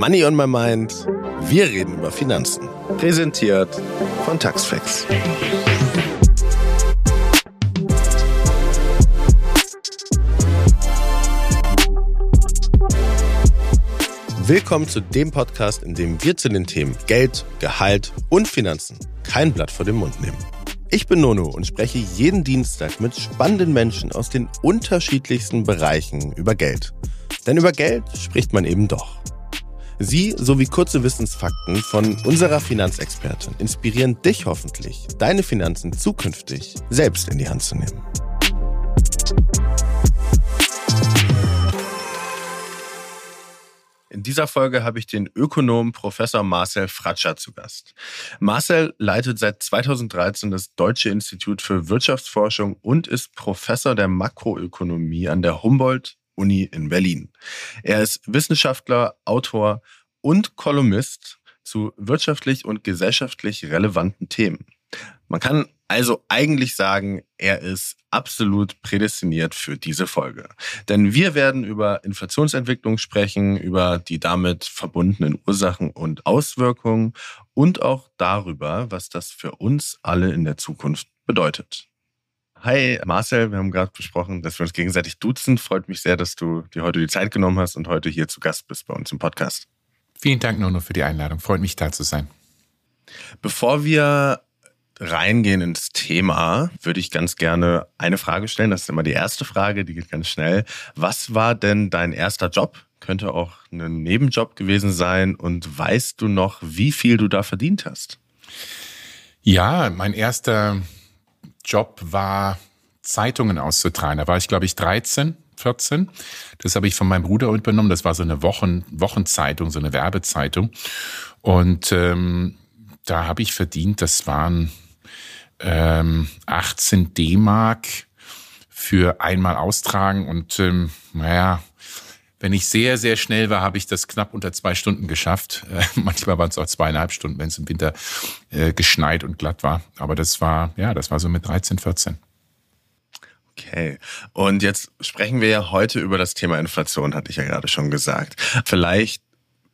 Money on my Mind. Wir reden über Finanzen. Präsentiert von Taxfix. Willkommen zu dem Podcast, in dem wir zu den Themen Geld, Gehalt und Finanzen kein Blatt vor den Mund nehmen. Ich bin Nono und spreche jeden Dienstag mit spannenden Menschen aus den unterschiedlichsten Bereichen über Geld. Denn über Geld spricht man eben doch. Sie sowie kurze Wissensfakten von unserer Finanzexpertin inspirieren dich hoffentlich, deine Finanzen zukünftig selbst in die Hand zu nehmen. In dieser Folge habe ich den Ökonom Professor Marcel Fratzscher zu Gast. Marcel leitet seit 2013 das Deutsche Institut für Wirtschaftsforschung und ist Professor der Makroökonomie an der Humboldt-Uni in Berlin. Er ist Wissenschaftler, Autor und Kolumnist zu wirtschaftlich und gesellschaftlich relevanten Themen. Man kann also eigentlich sagen, er ist absolut prädestiniert für diese Folge. Denn wir werden über Inflationsentwicklung sprechen, über die damit verbundenen Ursachen und Auswirkungen und auch darüber, was das für uns alle in der Zukunft bedeutet. Hi Marcel, wir haben gerade besprochen, dass wir uns gegenseitig duzen. Freut mich sehr, dass du dir heute die Zeit genommen hast und heute hier zu Gast bist bei uns im Podcast. Vielen Dank, Nono, für die Einladung. Freut mich, da zu sein. Bevor wir reingehen ins Thema, würde ich ganz gerne eine Frage stellen. Das ist immer die erste Frage, die geht ganz schnell. Was war denn dein erster Job? Könnte auch ein Nebenjob gewesen sein. Und weißt du noch, wie viel du da verdient hast? Ja, mein erster Job war, Zeitungen auszutragen. Da war ich, glaube ich, 13, 14. Das habe ich von meinem Bruder übernommen. Das war so eine Wochenzeitung, so eine Werbezeitung. Und da habe ich verdient, das waren 18 D-Mark für einmal austragen und wenn ich sehr, sehr schnell war, habe ich das knapp unter 2 Stunden geschafft. Manchmal waren es auch 2,5 Stunden, wenn es im Winter geschneit und glatt war. Aber das war so mit 13, 14. Okay. Und jetzt sprechen wir ja heute über das Thema Inflation, hatte ich ja gerade schon gesagt. Vielleicht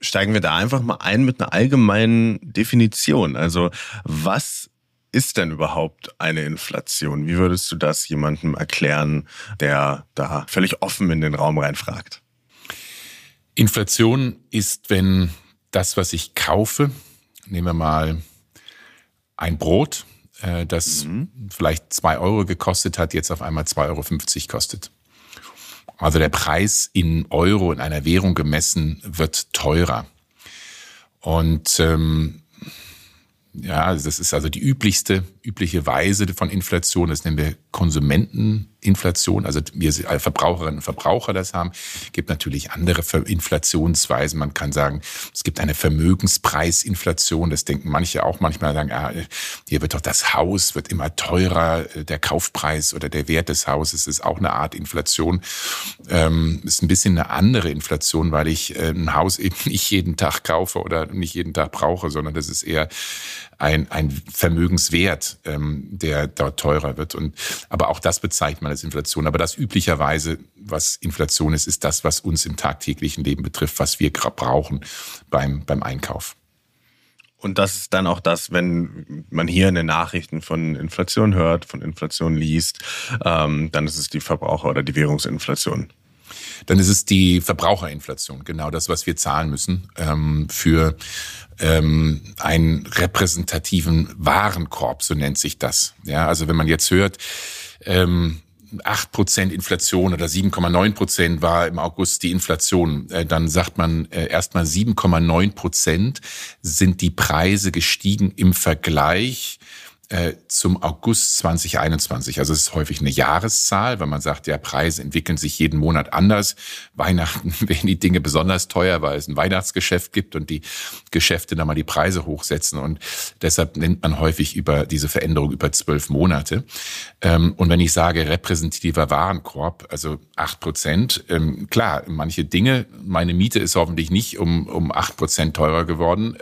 steigen wir da einfach mal ein mit einer allgemeinen Definition. Also was ist denn überhaupt eine Inflation? Wie würdest du das jemandem erklären, der da völlig offen in den Raum reinfragt? Inflation ist, wenn das, was ich kaufe, nehmen wir mal ein Brot, das vielleicht 2 Euro gekostet hat, jetzt auf einmal 2,50 Euro kostet. Also der Preis in Euro, in einer Währung gemessen, wird teurer. Und das ist also die übliche Weise von Inflation. Das nennen wir Konsumenteninflation. Also wir Verbraucherinnen und Verbraucher das haben. Es gibt natürlich andere Inflationsweisen. Man kann sagen, es gibt eine Vermögenspreisinflation. Das denken manche auch manchmal. Sagen, hier wird doch das Haus wird immer teurer. Der Kaufpreis oder der Wert des Hauses ist auch eine Art Inflation. Ist ein bisschen eine andere Inflation, weil ich ein Haus eben nicht jeden Tag kaufe oder nicht jeden Tag brauche, sondern das ist eher ein Vermögenswert, der dort teurer wird. Aber auch das bezeichnet man als Inflation. Aber das üblicherweise, was Inflation ist das, was uns im tagtäglichen Leben betrifft, was wir brauchen beim Einkauf. Und das ist dann auch das, wenn man hier in den Nachrichten von Inflation hört, von Inflation liest, dann ist es die Verbraucher- oder die Währungsinflation. Dann ist es die Verbraucherinflation, genau das, was wir zahlen müssen für einen repräsentativen Warenkorb, so nennt sich das. Ja, also wenn man jetzt hört, 8% Inflation oder 7,9% war im August die Inflation, dann sagt man erstmal 7,9% sind die Preise gestiegen im Vergleich zum August 2021. Also es ist häufig eine Jahreszahl, weil man sagt, ja, Preise entwickeln sich jeden Monat anders. Weihnachten werden die Dinge besonders teuer, weil es ein Weihnachtsgeschäft gibt und die Geschäfte dann mal die Preise hochsetzen. Und deshalb nennt man häufig über diese Veränderung über 12 Monate. Und wenn ich sage repräsentativer Warenkorb, also 8%, klar, manche Dinge, meine Miete ist hoffentlich nicht um 8% teurer geworden,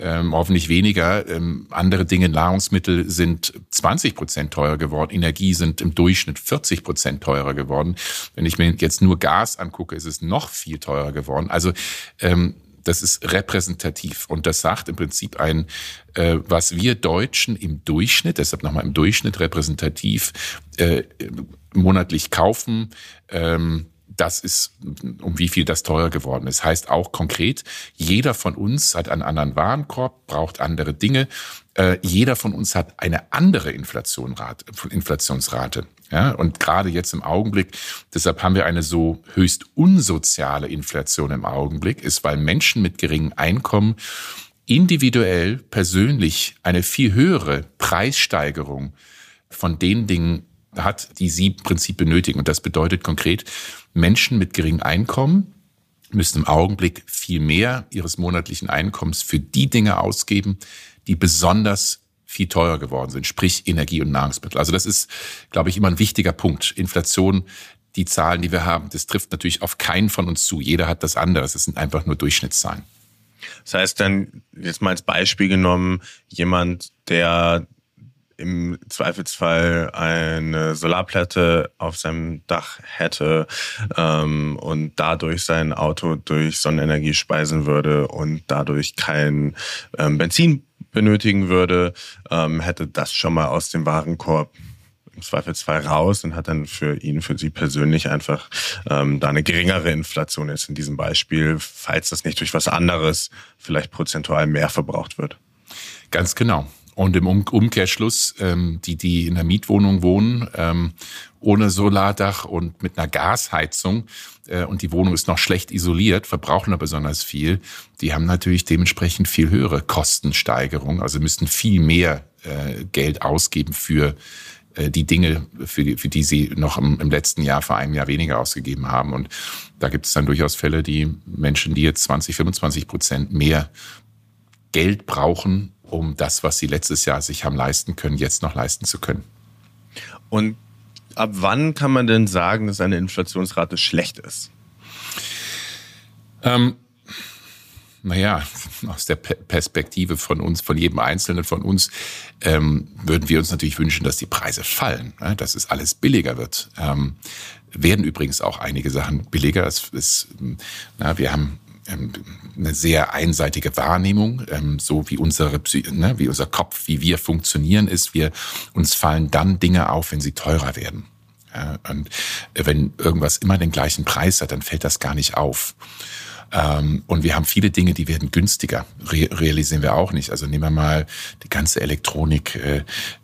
hoffentlich weniger. Andere Dinge, Nahrungsmittel sind 20% teurer geworden. Energie sind im Durchschnitt 40% teurer geworden. Wenn ich mir jetzt nur Gas angucke, ist es noch viel teurer geworden. Also Das ist repräsentativ und das sagt im Prinzip ein, was wir Deutschen im Durchschnitt, deshalb nochmal im Durchschnitt repräsentativ monatlich kaufen, das ist, um wie viel das teurer geworden ist. Heißt auch konkret, jeder von uns hat einen anderen Warenkorb, braucht andere Dinge. Jeder von uns hat eine andere Inflationsrate. Ja, und gerade jetzt im Augenblick, deshalb haben wir eine so höchst unsoziale Inflation im Augenblick, ist, weil Menschen mit geringem Einkommen individuell, persönlich eine viel höhere Preissteigerung von den Dingen hat, die sie im Prinzip benötigen. Und das bedeutet konkret, Menschen mit geringem Einkommen müssen im Augenblick viel mehr ihres monatlichen Einkommens für die Dinge ausgeben, die besonders viel teurer geworden sind, sprich Energie und Nahrungsmittel. Also das ist, glaube ich, immer ein wichtiger Punkt. Inflation, die Zahlen, die wir haben, das trifft natürlich auf keinen von uns zu. Jeder hat das andere. Das sind einfach nur Durchschnittszahlen. Das heißt dann, jetzt mal als Beispiel genommen, jemand, der im Zweifelsfall eine Solarplatte auf seinem Dach hätte und dadurch sein Auto durch Sonnenenergie speisen würde und dadurch kein Benzin benötigen würde, hätte das schon mal aus dem Warenkorb im Zweifelsfall raus und hat dann für sie persönlich einfach da eine geringere Inflation jetzt in diesem Beispiel, falls das nicht durch was anderes vielleicht prozentual mehr verbraucht wird. Ganz genau. Und im Umkehrschluss, die in einer Mietwohnung wohnen, ohne Solardach und mit einer Gasheizung und die Wohnung ist noch schlecht isoliert, verbrauchen aber besonders viel, die haben natürlich dementsprechend viel höhere Kostensteigerungen, also müssen viel mehr Geld ausgeben für die Dinge, für die sie noch im letzten Jahr, vor einem Jahr weniger ausgegeben haben. Und da gibt es dann durchaus Fälle, die Menschen, die jetzt 20-25% mehr Geld brauchen, um das, was sie letztes Jahr sich haben leisten können, jetzt noch leisten zu können. Und ab wann kann man denn sagen, dass eine Inflationsrate schlecht ist? Aus der Perspektive von uns, von jedem Einzelnen von uns, würden wir uns natürlich wünschen, dass die Preise fallen, ne? Dass es alles billiger wird. Werden übrigens auch einige Sachen billiger. Wir haben eine sehr einseitige Wahrnehmung, so wie wie unser Kopf, wie wir funktionieren, ist, uns fallen dann Dinge auf, wenn sie teurer werden. Und wenn irgendwas immer den gleichen Preis hat, dann fällt das gar nicht auf. Und wir haben viele Dinge, die werden günstiger, realisieren wir auch nicht. Also nehmen wir mal die ganze Elektronik,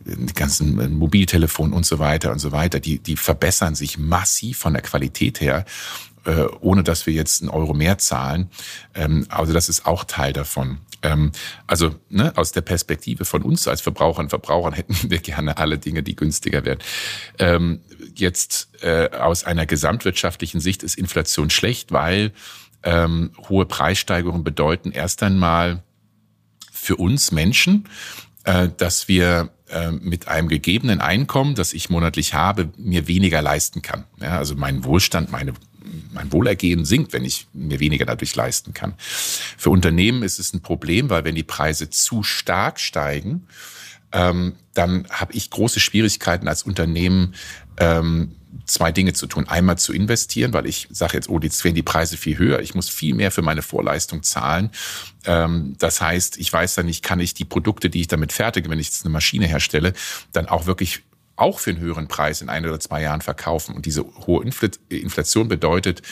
die ganzen Mobiltelefone und so weiter. Die verbessern sich massiv von der Qualität her, ohne dass wir jetzt einen Euro mehr zahlen. Also das ist auch Teil davon. Aus der Perspektive von uns als Verbraucherinnen und Verbrauchern hätten wir gerne alle Dinge, die günstiger werden. Aus einer gesamtwirtschaftlichen Sicht ist Inflation schlecht, weil hohe Preissteigerungen bedeuten erst einmal für uns Menschen, dass wir mit einem gegebenen Einkommen, das ich monatlich habe, mir weniger leisten kann. Ja, also mein Wohlstand, mein Wohlergehen sinkt, wenn ich mir weniger dadurch leisten kann. Für Unternehmen ist es ein Problem, weil wenn die Preise zu stark steigen, dann habe ich große Schwierigkeiten als Unternehmen, zwei Dinge zu tun. Einmal zu investieren, weil ich sage jetzt, jetzt werden die Preise viel höher. Ich muss viel mehr für meine Vorleistung zahlen. Das heißt, ich weiß dann nicht, kann ich die Produkte, die ich damit fertige, wenn ich jetzt eine Maschine herstelle, dann auch wirklich auch für einen höheren Preis in 1 oder 2 Jahren verkaufen. Und diese hohe Inflation bedeutet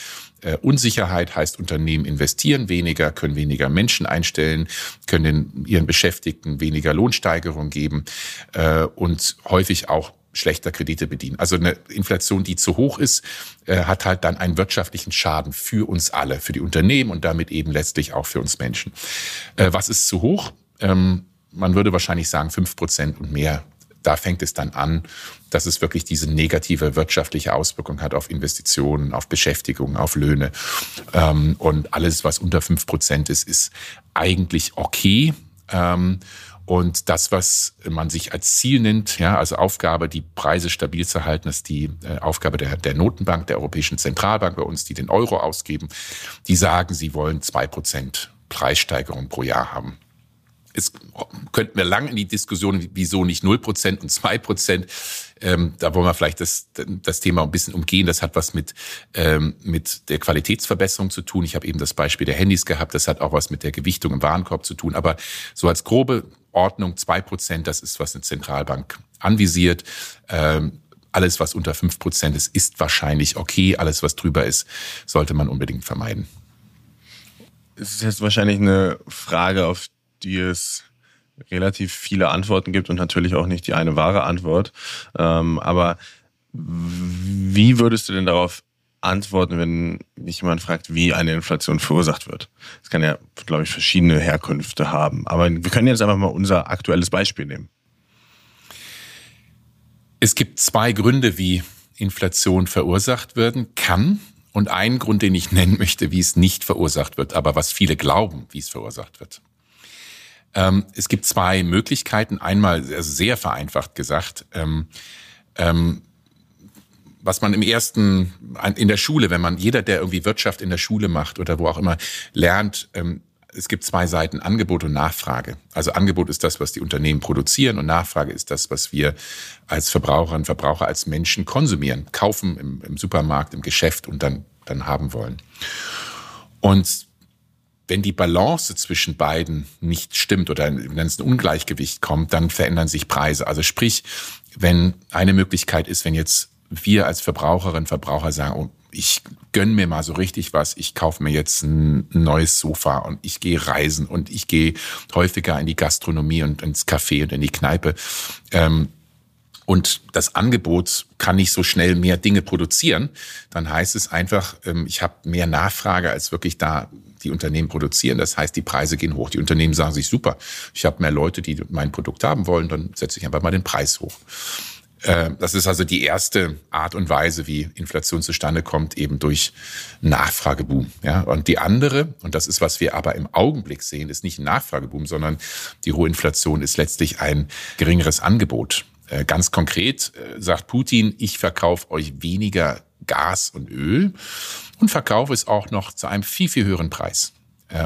Unsicherheit, heißt Unternehmen investieren weniger, können weniger Menschen einstellen, können ihren Beschäftigten weniger Lohnsteigerung geben und häufig auch schlechter Kredite bedienen. Also eine Inflation, die zu hoch ist, hat halt dann einen wirtschaftlichen Schaden für uns alle, für die Unternehmen und damit eben letztlich auch für uns Menschen. Was ist zu hoch? Man würde wahrscheinlich sagen 5% und mehr. Da fängt es dann an, dass es wirklich diese negative wirtschaftliche Auswirkung hat auf Investitionen, auf Beschäftigung, auf Löhne. Und alles, was unter 5% ist, ist eigentlich okay. Und das, was man sich als Ziel nimmt, ja, also Aufgabe, die Preise stabil zu halten, ist die Aufgabe der Notenbank, der Europäischen Zentralbank bei uns, die den Euro ausgeben. Die sagen, sie wollen 2% Preissteigerung pro Jahr haben. es könnten wir lang in die Diskussion, wieso nicht 0% und 2%. Da wollen wir vielleicht das Thema ein bisschen umgehen. Das hat was mit der Qualitätsverbesserung zu tun. Ich habe eben das Beispiel der Handys gehabt. Das hat auch was mit der Gewichtung im Warenkorb zu tun. Aber so als grobe Ordnung 2%, das ist, was eine Zentralbank anvisiert. Alles, was unter 5% ist, ist wahrscheinlich okay. Alles, was drüber ist, sollte man unbedingt vermeiden. Es ist jetzt wahrscheinlich eine Frage, auf die es relativ viele Antworten gibt und natürlich auch nicht die eine wahre Antwort. Aber wie würdest du denn darauf antworten, wenn dich jemand fragt, wie eine Inflation verursacht wird? Es kann ja, glaube ich, verschiedene Herkünfte haben. Aber wir können jetzt einfach mal unser aktuelles Beispiel nehmen. Es gibt zwei Gründe, wie Inflation verursacht werden kann. Und einen Grund, den ich nennen möchte, wie es nicht verursacht wird, aber was viele glauben, wie es verursacht wird. Es gibt zwei Möglichkeiten. Einmal, also sehr vereinfacht gesagt, was man in der Schule, jeder, der irgendwie Wirtschaft in der Schule macht oder wo auch immer, lernt, es gibt zwei Seiten, Angebot und Nachfrage. Also Angebot ist das, was die Unternehmen produzieren und Nachfrage ist das, was wir als Verbraucherinnen und Verbraucher, als Menschen konsumieren, kaufen im Supermarkt, im Geschäft und dann haben wollen. Und wenn die Balance zwischen beiden nicht stimmt oder wenn es ein Ungleichgewicht kommt, dann verändern sich Preise. Also sprich, wenn eine Möglichkeit ist, wenn jetzt wir als Verbraucherinnen und Verbraucher sagen, oh, ich gönne mir mal so richtig was, ich kaufe mir jetzt ein neues Sofa und ich gehe reisen und ich gehe häufiger in die Gastronomie und ins Café und in die Kneipe. Und das Angebot kann nicht so schnell mehr Dinge produzieren. Dann heißt es einfach, ich habe mehr Nachfrage, als wirklich da die Unternehmen produzieren. Das heißt, die Preise gehen hoch. Die Unternehmen sagen sich, super, ich habe mehr Leute, die mein Produkt haben wollen, dann setze ich einfach mal den Preis hoch. Das ist also die erste Art und Weise, wie Inflation zustande kommt, eben durch Nachfrageboom. Ja? Und die andere, und das ist, was wir aber im Augenblick sehen, ist nicht ein Nachfrageboom, sondern die hohe Inflation ist letztlich ein geringeres Angebot. Ganz konkret sagt Putin, ich verkaufe euch weniger Gas und Öl und verkaufe es auch noch zu einem viel, viel höheren Preis.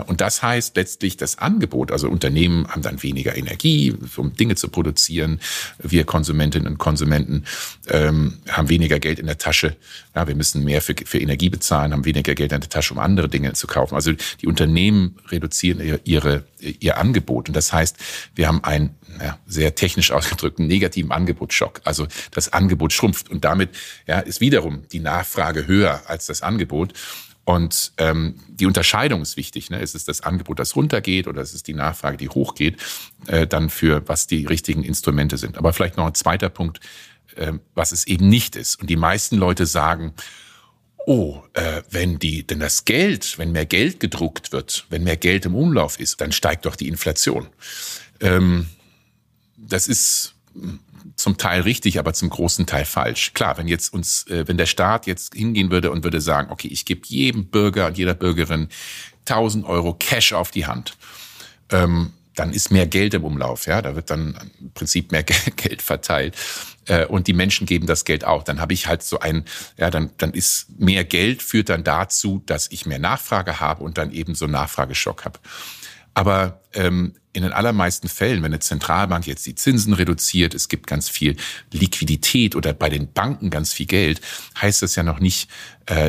Und das heißt letztlich das Angebot, also Unternehmen haben dann weniger Energie, um Dinge zu produzieren. Wir Konsumentinnen und Konsumenten haben weniger Geld in der Tasche. Ja, wir müssen mehr für Energie bezahlen, haben weniger Geld in der Tasche, um andere Dinge zu kaufen. Also die Unternehmen reduzieren ihr Angebot. Und das heißt, wir haben einen sehr technisch ausgedrückten negativen Angebotsschock. Also das Angebot schrumpft und damit ist wiederum die Nachfrage höher als das Angebot. Und die Unterscheidung ist wichtig. Ne? Ist es das Angebot, das runtergeht oder ist es die Nachfrage, die hochgeht, dann für was die richtigen Instrumente sind. Aber vielleicht noch ein zweiter Punkt, was es eben nicht ist. Und die meisten Leute sagen, wenn mehr Geld gedruckt wird, wenn mehr Geld im Umlauf ist, dann steigt doch die Inflation. Das ist zum Teil richtig, aber zum großen Teil falsch. Klar, wenn der Staat jetzt hingehen würde und würde sagen, okay, ich gebe jedem Bürger und jeder Bürgerin 1.000 Euro Cash auf die Hand, dann ist mehr Geld im Umlauf. Ja, da wird dann im Prinzip mehr Geld verteilt und die Menschen geben das Geld auch. Dann habe ich halt dann ist mehr Geld, führt dann dazu, dass ich mehr Nachfrage habe und dann eben so einen Nachfrageschock habe. Aber in den allermeisten Fällen, wenn eine Zentralbank jetzt die Zinsen reduziert, es gibt ganz viel Liquidität oder bei den Banken ganz viel Geld, heißt das ja noch nicht,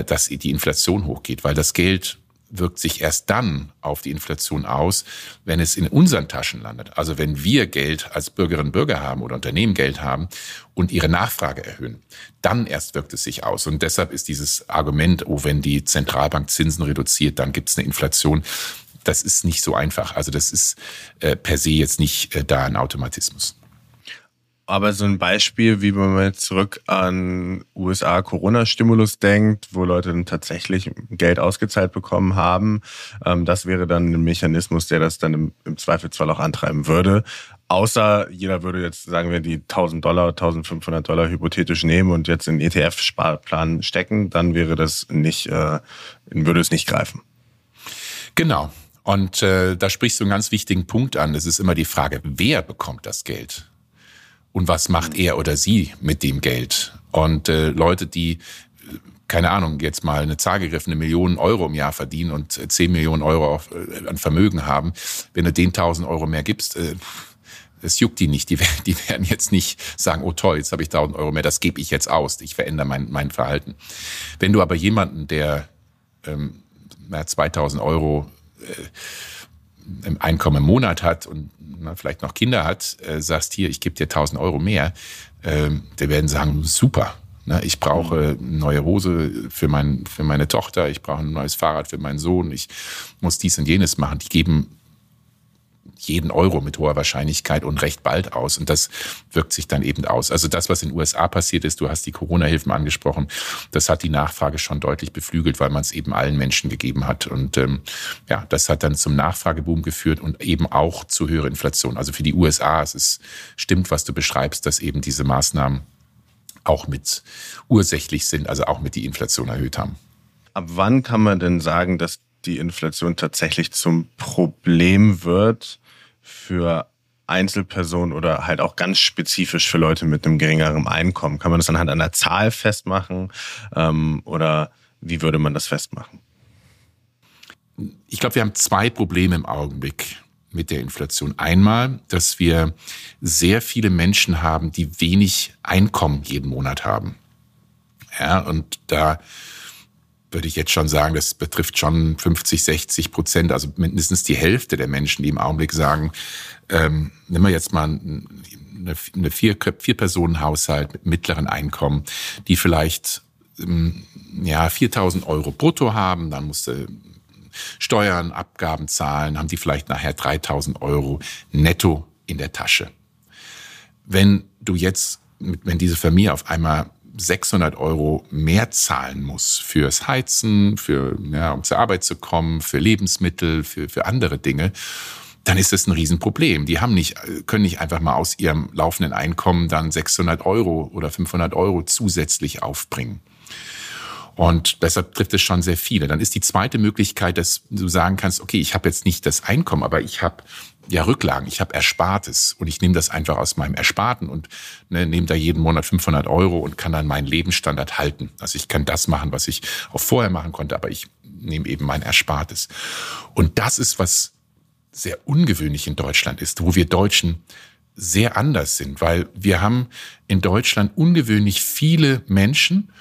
dass die Inflation hochgeht, weil das Geld wirkt sich erst dann auf die Inflation aus, wenn es in unseren Taschen landet. Also wenn wir Geld als Bürgerinnen und Bürger haben oder Unternehmen Geld haben und ihre Nachfrage erhöhen, dann erst wirkt es sich aus. Und deshalb ist dieses Argument, wenn die Zentralbank Zinsen reduziert, dann gibt es eine Inflation. Das ist nicht so einfach. Also das ist per se jetzt nicht da ein Automatismus. Aber so ein Beispiel, wie man mal zurück an USA-Corona-Stimulus denkt, wo Leute dann tatsächlich Geld ausgezahlt bekommen haben, das wäre dann ein Mechanismus, der das dann im Zweifelsfall auch antreiben würde. Außer jeder würde jetzt, sagen wir, die $1.000, $1.500 hypothetisch nehmen und jetzt in ETF-Sparplan stecken, dann würde es nicht greifen. Genau. Und da sprichst du einen ganz wichtigen Punkt an. Es ist immer die Frage, wer bekommt das Geld? Und was macht er oder sie mit dem Geld? Und Leute, die keine Ahnung, jetzt mal eine Zahl gegriffen, 1 Million Euro im Jahr verdienen und 10 Millionen Euro an Vermögen haben, wenn du denen 1.000 Euro mehr gibst, das juckt die nicht. Die werden jetzt nicht sagen, oh toll, jetzt habe ich 1.000 Euro mehr, das gebe ich jetzt aus, ich verändere mein Verhalten. Wenn du aber jemanden, der 2.000 Euro Einkommen im Monat hat und vielleicht noch Kinder hat, sagst, hier, ich gebe dir 1.000 Euro mehr, die werden sagen, super. Ich brauche eine neue Hose für meine Tochter, ich brauche ein neues Fahrrad für meinen Sohn, ich muss dies und jenes machen. Die geben jeden Euro mit hoher Wahrscheinlichkeit und recht bald aus. Und das wirkt sich dann eben aus. Also das, was in den USA passiert ist, du hast die Corona-Hilfen angesprochen, das hat die Nachfrage schon deutlich beflügelt, weil man es eben allen Menschen gegeben hat. Und ja, das hat dann zum Nachfrageboom geführt und eben auch zu höherer Inflation. Also für die USA, es stimmt, was du beschreibst, dass eben diese Maßnahmen auch mit ursächlich sind, also auch mit die Inflation erhöht haben. Ab wann kann man denn sagen, dass die Inflation tatsächlich zum Problem wird für Einzelpersonen oder halt auch ganz spezifisch für Leute mit einem geringeren Einkommen? Kann man das anhand einer Zahl festmachen oder wie würde man das festmachen? Ich glaube, wir haben zwei Probleme im Augenblick mit der Inflation. Einmal, dass wir sehr viele Menschen haben, die wenig Einkommen jeden Monat haben. Ja, und da würde ich jetzt schon sagen, das betrifft schon 50-60%, also mindestens die Hälfte der Menschen, die im Augenblick sagen, nehmen wir jetzt mal eine Vier-Personen-Haushalt mit mittleren Einkommen, die vielleicht 4.000 Euro brutto haben, dann musst du Steuern, Abgaben zahlen, haben die vielleicht nachher 3.000 Euro netto in der Tasche. Wenn diese Familie auf einmal 600 Euro mehr zahlen muss fürs Heizen, um zur Arbeit zu kommen, für Lebensmittel, für andere Dinge, dann ist das ein Riesenproblem. Die können nicht einfach mal aus ihrem laufenden Einkommen dann 600 Euro oder 500 Euro zusätzlich aufbringen. Und deshalb trifft es schon sehr viele. Dann ist die zweite Möglichkeit, dass du sagen kannst, okay, ich habe jetzt nicht das Einkommen, aber ich habe ja Rücklagen, ich habe Erspartes und ich nehme das einfach aus meinem Ersparten und nehme da jeden Monat 500 Euro und kann dann meinen Lebensstandard halten. Also ich kann das machen, was ich auch vorher machen konnte, aber ich nehme eben mein Erspartes. Und das ist, was sehr ungewöhnlich in Deutschland ist, wo wir Deutschen sehr anders sind, weil wir haben in Deutschland ungewöhnlich viele Menschen,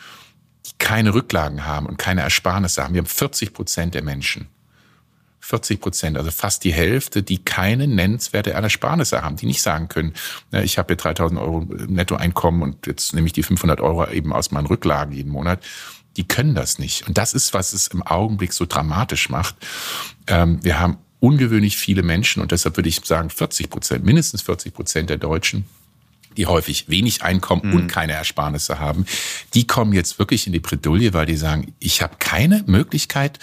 die keine Rücklagen haben und keine Ersparnisse haben. Wir haben 40% der Menschen, 40%, also fast die Hälfte, die keine nennenswerte Ersparnisse haben, die nicht sagen können, ich habe hier 3.000 Euro Nettoeinkommen und jetzt nehme ich die 500 Euro eben aus meinen Rücklagen jeden Monat. Die können das nicht. Und das ist, was es im Augenblick so dramatisch macht. Wir haben ungewöhnlich viele Menschen und deshalb würde ich sagen 40%, mindestens 40% der Deutschen, die häufig wenig Einkommen und keine Ersparnisse haben, die kommen jetzt wirklich in die Bredouille, weil die sagen, ich habe keine Möglichkeit,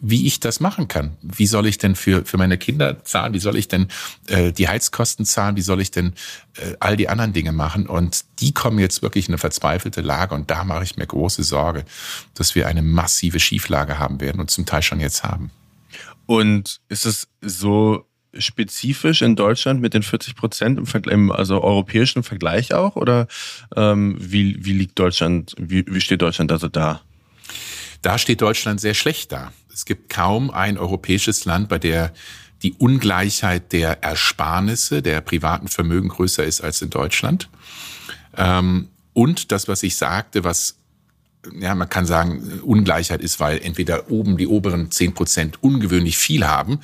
wie ich das machen kann. Wie soll ich denn für meine Kinder zahlen? Wie soll ich denn die Heizkosten zahlen? Wie soll ich denn all die anderen Dinge machen? Und die kommen jetzt wirklich in eine verzweifelte Lage. Und da mache ich mir große Sorge, dass wir eine massive Schieflage haben werden und zum Teil schon jetzt haben. Und ist es so spezifisch in Deutschland mit den 40% im also europäischen Vergleich auch? Oder wie steht Deutschland also da? Da steht Deutschland sehr schlecht da. Es gibt kaum ein europäisches Land, bei der die Ungleichheit der Ersparnisse, der privaten Vermögen größer ist als in Deutschland. Und das, was ich sagte, was man kann sagen, Ungleichheit ist, weil entweder die oberen 10% ungewöhnlich viel haben,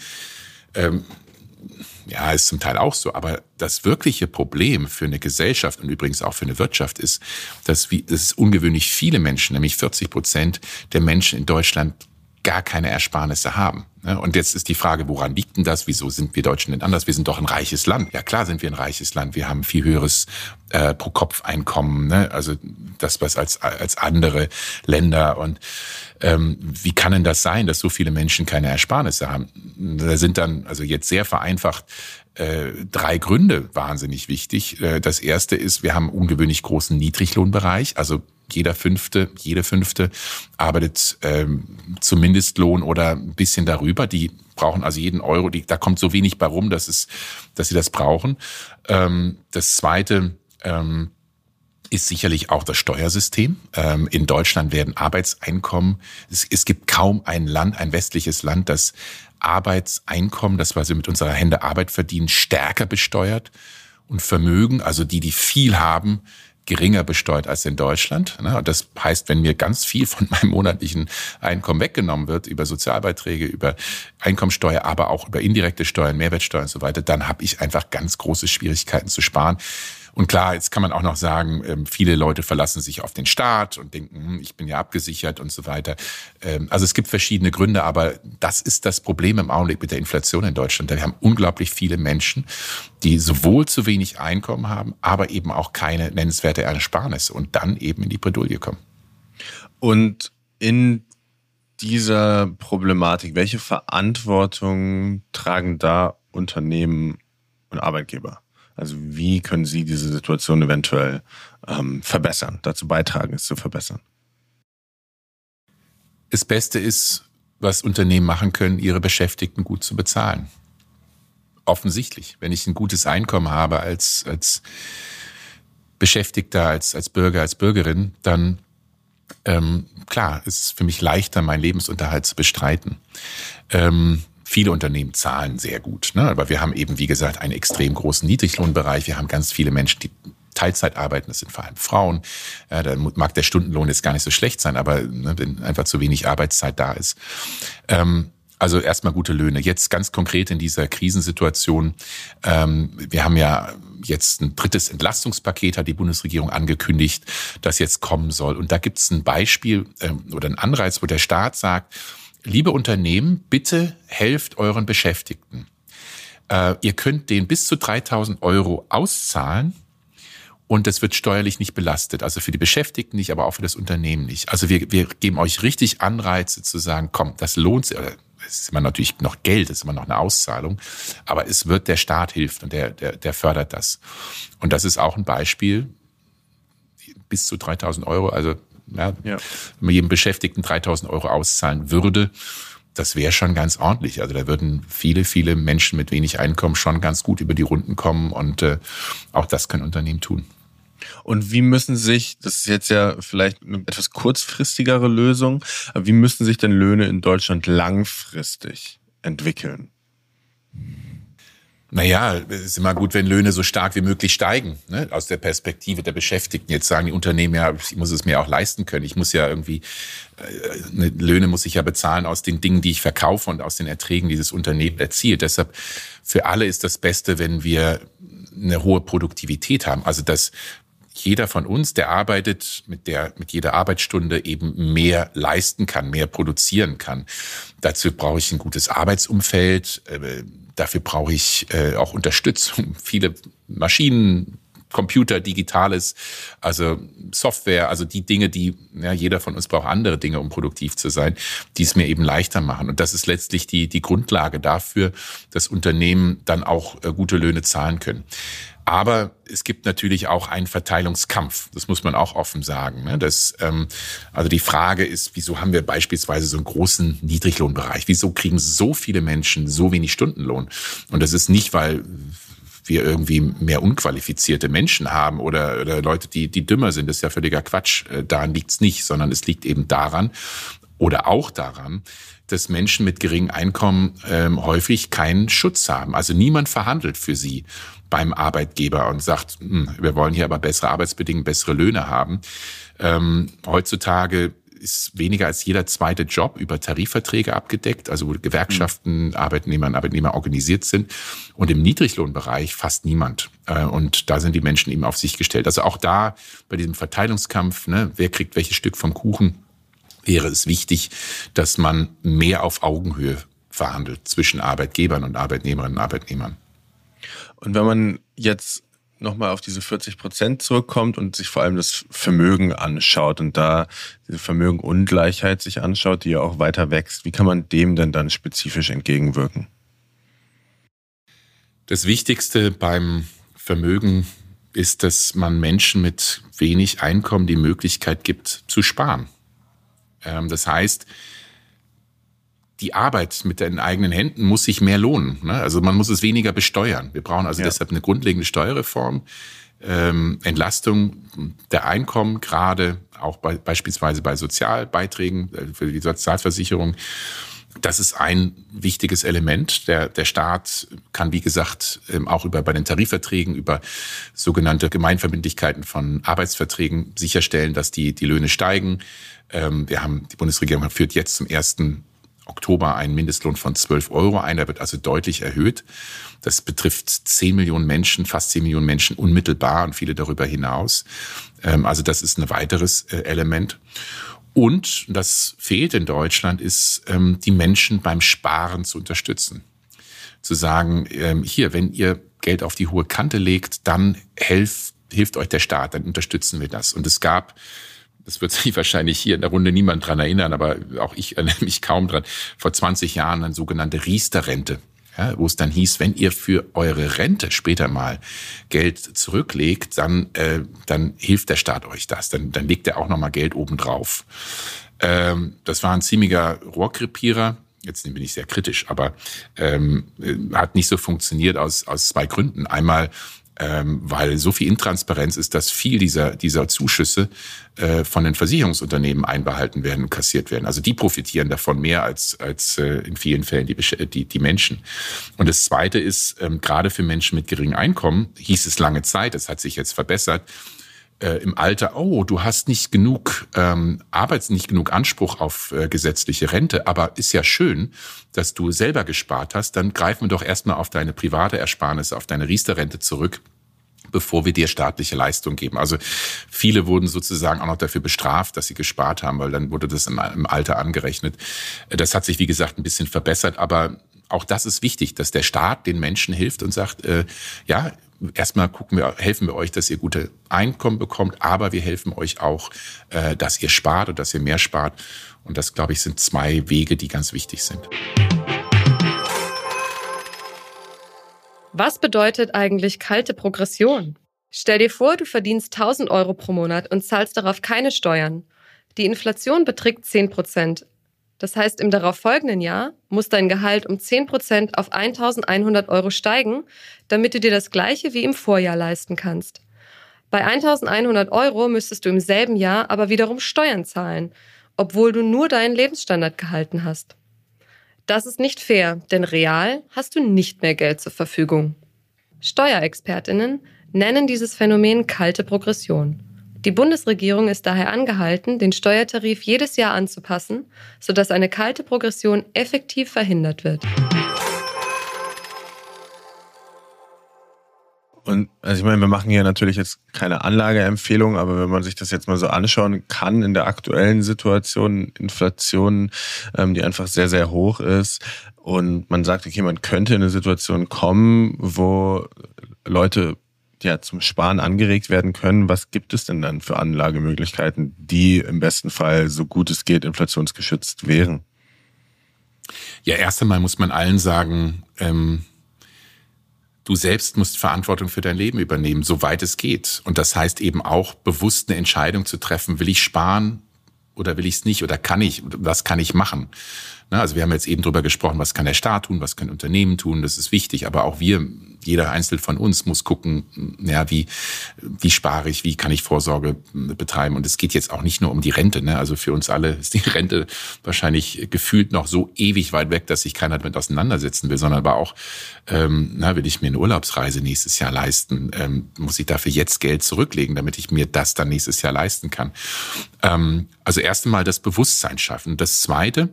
ist zum Teil auch so, aber das wirkliche Problem für eine Gesellschaft und übrigens auch für eine Wirtschaft ist, dass es ungewöhnlich viele Menschen, nämlich 40% der Menschen in Deutschland, gar keine Ersparnisse haben. Und jetzt ist die Frage, woran liegt denn das? Wieso sind wir Deutschen denn anders? Wir sind doch ein reiches Land. Ja klar sind wir ein reiches Land. Wir haben viel höheres Pro-Kopf-Einkommen, also das, was als andere Länder. Und wie kann denn das sein, dass so viele Menschen keine Ersparnisse haben? Da sind dann, also jetzt sehr vereinfacht, 3 Gründe wahnsinnig wichtig. Das erste ist, wir haben einen ungewöhnlich großen Niedriglohnbereich, also jede Fünfte arbeitet zum Mindestlohn oder ein bisschen darüber. Die brauchen also jeden Euro. Da kommt so wenig bei rum, dass sie das brauchen. Das Zweite ist sicherlich auch das Steuersystem. In Deutschland werden Arbeitseinkommen, es gibt kaum ein Land, ein westliches Land, das Arbeitseinkommen, das was wir mit unserer Hände Arbeit verdienen, stärker besteuert und Vermögen, also die, die viel haben, geringer besteuert als in Deutschland. Und das heißt, wenn mir ganz viel von meinem monatlichen Einkommen weggenommen wird, über Sozialbeiträge, über Einkommensteuer, aber auch über indirekte Steuern, Mehrwertsteuer und so weiter, dann habe ich einfach ganz große Schwierigkeiten zu sparen. Und klar, jetzt kann man auch noch sagen, viele Leute verlassen sich auf den Staat und denken, ich bin ja abgesichert und so weiter. Also es gibt verschiedene Gründe, aber das ist das Problem im Augenblick mit der Inflation in Deutschland. Wir haben unglaublich viele Menschen, die sowohl zu wenig Einkommen haben, aber eben auch keine nennenswerte Ersparnis und dann eben in die Bredouille kommen. Und in dieser Problematik, welche Verantwortung tragen da Unternehmen und Arbeitgeber? Also wie können Sie diese Situation eventuell verbessern, dazu beitragen, es zu verbessern? Das Beste ist, was Unternehmen machen können, ihre Beschäftigten gut zu bezahlen. Offensichtlich. Wenn ich ein gutes Einkommen habe als Beschäftigter, als Bürger, als Bürgerin, dann klar, ist es für mich leichter, meinen Lebensunterhalt zu bestreiten. Viele Unternehmen zahlen sehr gut, ne? Aber wir haben eben, wie gesagt, einen extrem großen Niedriglohnbereich. Wir haben ganz viele Menschen, die Teilzeit arbeiten. Das sind vor allem Frauen. Ja, da mag der Stundenlohn jetzt gar nicht so schlecht sein, aber ne, wenn einfach zu wenig Arbeitszeit da ist. Also erstmal gute Löhne. Jetzt ganz konkret in dieser Krisensituation. Wir haben ja jetzt ein drittes Entlastungspaket, hat die Bundesregierung angekündigt, das jetzt kommen soll. Und da gibt es ein Beispiel oder einen Anreiz, wo der Staat sagt, liebe Unternehmen, bitte helft euren Beschäftigten. Ihr könnt denen bis zu 3.000 € auszahlen und das wird steuerlich nicht belastet. Also für die Beschäftigten nicht, aber auch für das Unternehmen nicht. Also wir geben euch richtig Anreize zu sagen, komm, das lohnt sich. Es ist immer natürlich noch Geld, es ist immer noch eine Auszahlung, aber es wird, der Staat hilft und der fördert das. Und das ist auch ein Beispiel, bis zu 3.000 €, also ja. Wenn man jedem Beschäftigten 3.000 € auszahlen würde, das wäre schon ganz ordentlich. Also da würden viele, viele Menschen mit wenig Einkommen schon ganz gut über die Runden kommen und auch das können Unternehmen tun. Und wie müssen sich, das ist jetzt ja vielleicht eine etwas kurzfristigere Lösung, aber wie müssen sich denn Löhne in Deutschland langfristig entwickeln? Naja, es ist immer gut, wenn Löhne so stark wie möglich steigen, ne? Aus der Perspektive der Beschäftigten. Jetzt sagen die Unternehmen ja, ich muss es mir auch leisten können. Ich muss ja irgendwie, Löhne muss ich ja bezahlen aus den Dingen, die ich verkaufe und aus den Erträgen, die dieses Unternehmen erzielt. Deshalb für alle ist das Beste, wenn wir eine hohe Produktivität haben. Also dass jeder von uns, der arbeitet, mit jeder Arbeitsstunde eben mehr leisten kann, mehr produzieren kann. Dazu brauche ich ein gutes Arbeitsumfeld, dafür brauche ich auch Unterstützung. Viele Maschinen, Computer, Digitales, also Software, also die Dinge, die, ja, jeder von uns braucht andere Dinge, um produktiv zu sein, die es mir eben leichter machen. Und das ist letztlich die Grundlage dafür, dass Unternehmen dann auch gute Löhne zahlen können. Aber es gibt natürlich auch einen Verteilungskampf. Das muss man auch offen sagen, ne? Also die Frage ist, wieso haben wir beispielsweise so einen großen Niedriglohnbereich? Wieso kriegen so viele Menschen so wenig Stundenlohn? Und das ist nicht, weil wir irgendwie mehr unqualifizierte Menschen haben oder Leute, die dümmer sind. Das ist ja völliger Quatsch. Daran liegt's nicht, sondern es liegt eben daran oder auch daran, dass Menschen mit geringem Einkommen häufig keinen Schutz haben. Also niemand verhandelt für sie beim Arbeitgeber und sagt, wir wollen hier aber bessere Arbeitsbedingungen, bessere Löhne haben. Heutzutage ist weniger als jeder zweite Job über Tarifverträge abgedeckt, also wo Gewerkschaften, Arbeitnehmer und Arbeitnehmer organisiert sind und im Niedriglohnbereich fast niemand. Und da sind die Menschen eben auf sich gestellt. Also auch da bei diesem Verteilungskampf, ne, wer kriegt welches Stück vom Kuchen, wäre es wichtig, dass man mehr auf Augenhöhe verhandelt zwischen Arbeitgebern und Arbeitnehmerinnen und Arbeitnehmern. Und wenn man jetzt nochmal auf diese 40% zurückkommt und sich vor allem das Vermögen anschaut und da diese Vermögenungleichheit sich anschaut, die ja auch weiter wächst, wie kann man dem denn dann spezifisch entgegenwirken? Das Wichtigste beim Vermögen ist, dass man Menschen mit wenig Einkommen die Möglichkeit gibt, zu sparen. Das heißt, die Arbeit mit den eigenen Händen muss sich mehr lohnen. Ne? Also man muss es weniger besteuern. Wir brauchen also deshalb eine grundlegende Steuerreform, Entlastung der Einkommen, gerade auch beispielsweise bei Sozialbeiträgen für die Sozialversicherung. Das ist ein wichtiges Element. Der Staat kann, wie gesagt, auch bei den Tarifverträgen, über sogenannte Gemeinverbindlichkeiten von Arbeitsverträgen sicherstellen, dass die Löhne steigen. Die Bundesregierung führt jetzt zum 1. Oktober einen Mindestlohn von 12 € ein. Der wird also deutlich erhöht. Das betrifft 10 Millionen Menschen, fast 10 Millionen Menschen unmittelbar und viele darüber hinaus. Also das ist ein weiteres Element. Und, das fehlt in Deutschland, ist, die Menschen beim Sparen zu unterstützen. Zu sagen, hier, wenn ihr Geld auf die hohe Kante legt, dann hilft euch der Staat, dann unterstützen wir das. Und es gab, das wird sich wahrscheinlich hier in der Runde niemand dran erinnern, aber auch ich erinnere mich kaum dran, vor 20 Jahren eine sogenannte Riester-Rente. Ja, wo es dann hieß, wenn ihr für eure Rente später mal Geld zurücklegt, dann hilft der Staat euch das. Dann legt er auch nochmal Geld obendrauf. Das war ein ziemlicher Rohrkrepierer. Jetzt bin ich sehr kritisch, aber hat nicht so funktioniert aus zwei Gründen. Einmal, weil so viel Intransparenz ist, dass viel dieser Zuschüsse von den Versicherungsunternehmen einbehalten werden und kassiert werden. Also die profitieren davon mehr als in vielen Fällen die Menschen. Und das Zweite ist, gerade für Menschen mit geringem Einkommen, hieß es lange Zeit, das hat sich jetzt verbessert, im Alter, du hast nicht genug nicht genug Anspruch auf gesetzliche Rente, aber ist ja schön, dass du selber gespart hast, dann greifen wir doch erstmal auf deine private Ersparnisse, auf deine Riester-Rente zurück, bevor wir dir staatliche Leistung geben. Also viele wurden sozusagen auch noch dafür bestraft, dass sie gespart haben, weil dann wurde das im Alter angerechnet. Das hat sich, wie gesagt, ein bisschen verbessert, aber auch das ist wichtig, dass der Staat den Menschen hilft und sagt, erstmal helfen wir euch, dass ihr gute Einkommen bekommt, aber wir helfen euch auch, dass ihr spart und dass ihr mehr spart. Und das, glaube ich, sind zwei Wege, die ganz wichtig sind. Was bedeutet eigentlich kalte Progression? Stell dir vor, du verdienst 1.000 € pro Monat und zahlst darauf keine Steuern. Die Inflation beträgt 10%. Das heißt, im darauffolgenden Jahr muss dein Gehalt um 10% auf 1.100 € steigen, damit du dir das Gleiche wie im Vorjahr leisten kannst. Bei 1.100 € müsstest du im selben Jahr aber wiederum Steuern zahlen, obwohl du nur deinen Lebensstandard gehalten hast. Das ist nicht fair, denn real hast du nicht mehr Geld zur Verfügung. SteuerexpertInnen nennen dieses Phänomen kalte Progression. Die Bundesregierung ist daher angehalten, den Steuertarif jedes Jahr anzupassen, sodass eine kalte Progression effektiv verhindert wird. Und also ich meine, wir machen hier natürlich jetzt keine Anlageempfehlung, aber wenn man sich das jetzt mal so anschauen kann in der aktuellen Situation, Inflation, die einfach sehr, sehr hoch ist und man sagt, okay, man könnte in eine Situation kommen, wo Leute zum Sparen angeregt werden können. Was gibt es denn dann für Anlagemöglichkeiten, die im besten Fall, so gut es geht, inflationsgeschützt wären? Ja, erst einmal muss man allen sagen, du selbst musst Verantwortung für dein Leben übernehmen, soweit es geht. Und das heißt eben auch, bewusst eine Entscheidung zu treffen, will ich sparen oder will ich es nicht oder kann ich, was kann ich machen? Also wir haben jetzt eben darüber gesprochen, was kann der Staat tun, was können Unternehmen tun, das ist wichtig, aber auch wir, jeder Einzelne von uns muss gucken, wie spare ich, wie kann ich Vorsorge betreiben, und es geht jetzt auch nicht nur um die Rente, also für uns alle ist die Rente wahrscheinlich gefühlt noch so ewig weit weg, dass sich keiner damit auseinandersetzen will, sondern aber auch, will ich mir eine Urlaubsreise nächstes Jahr leisten, muss ich dafür jetzt Geld zurücklegen, damit ich mir das dann nächstes Jahr leisten kann. Also erst einmal das Bewusstsein schaffen. Das Zweite,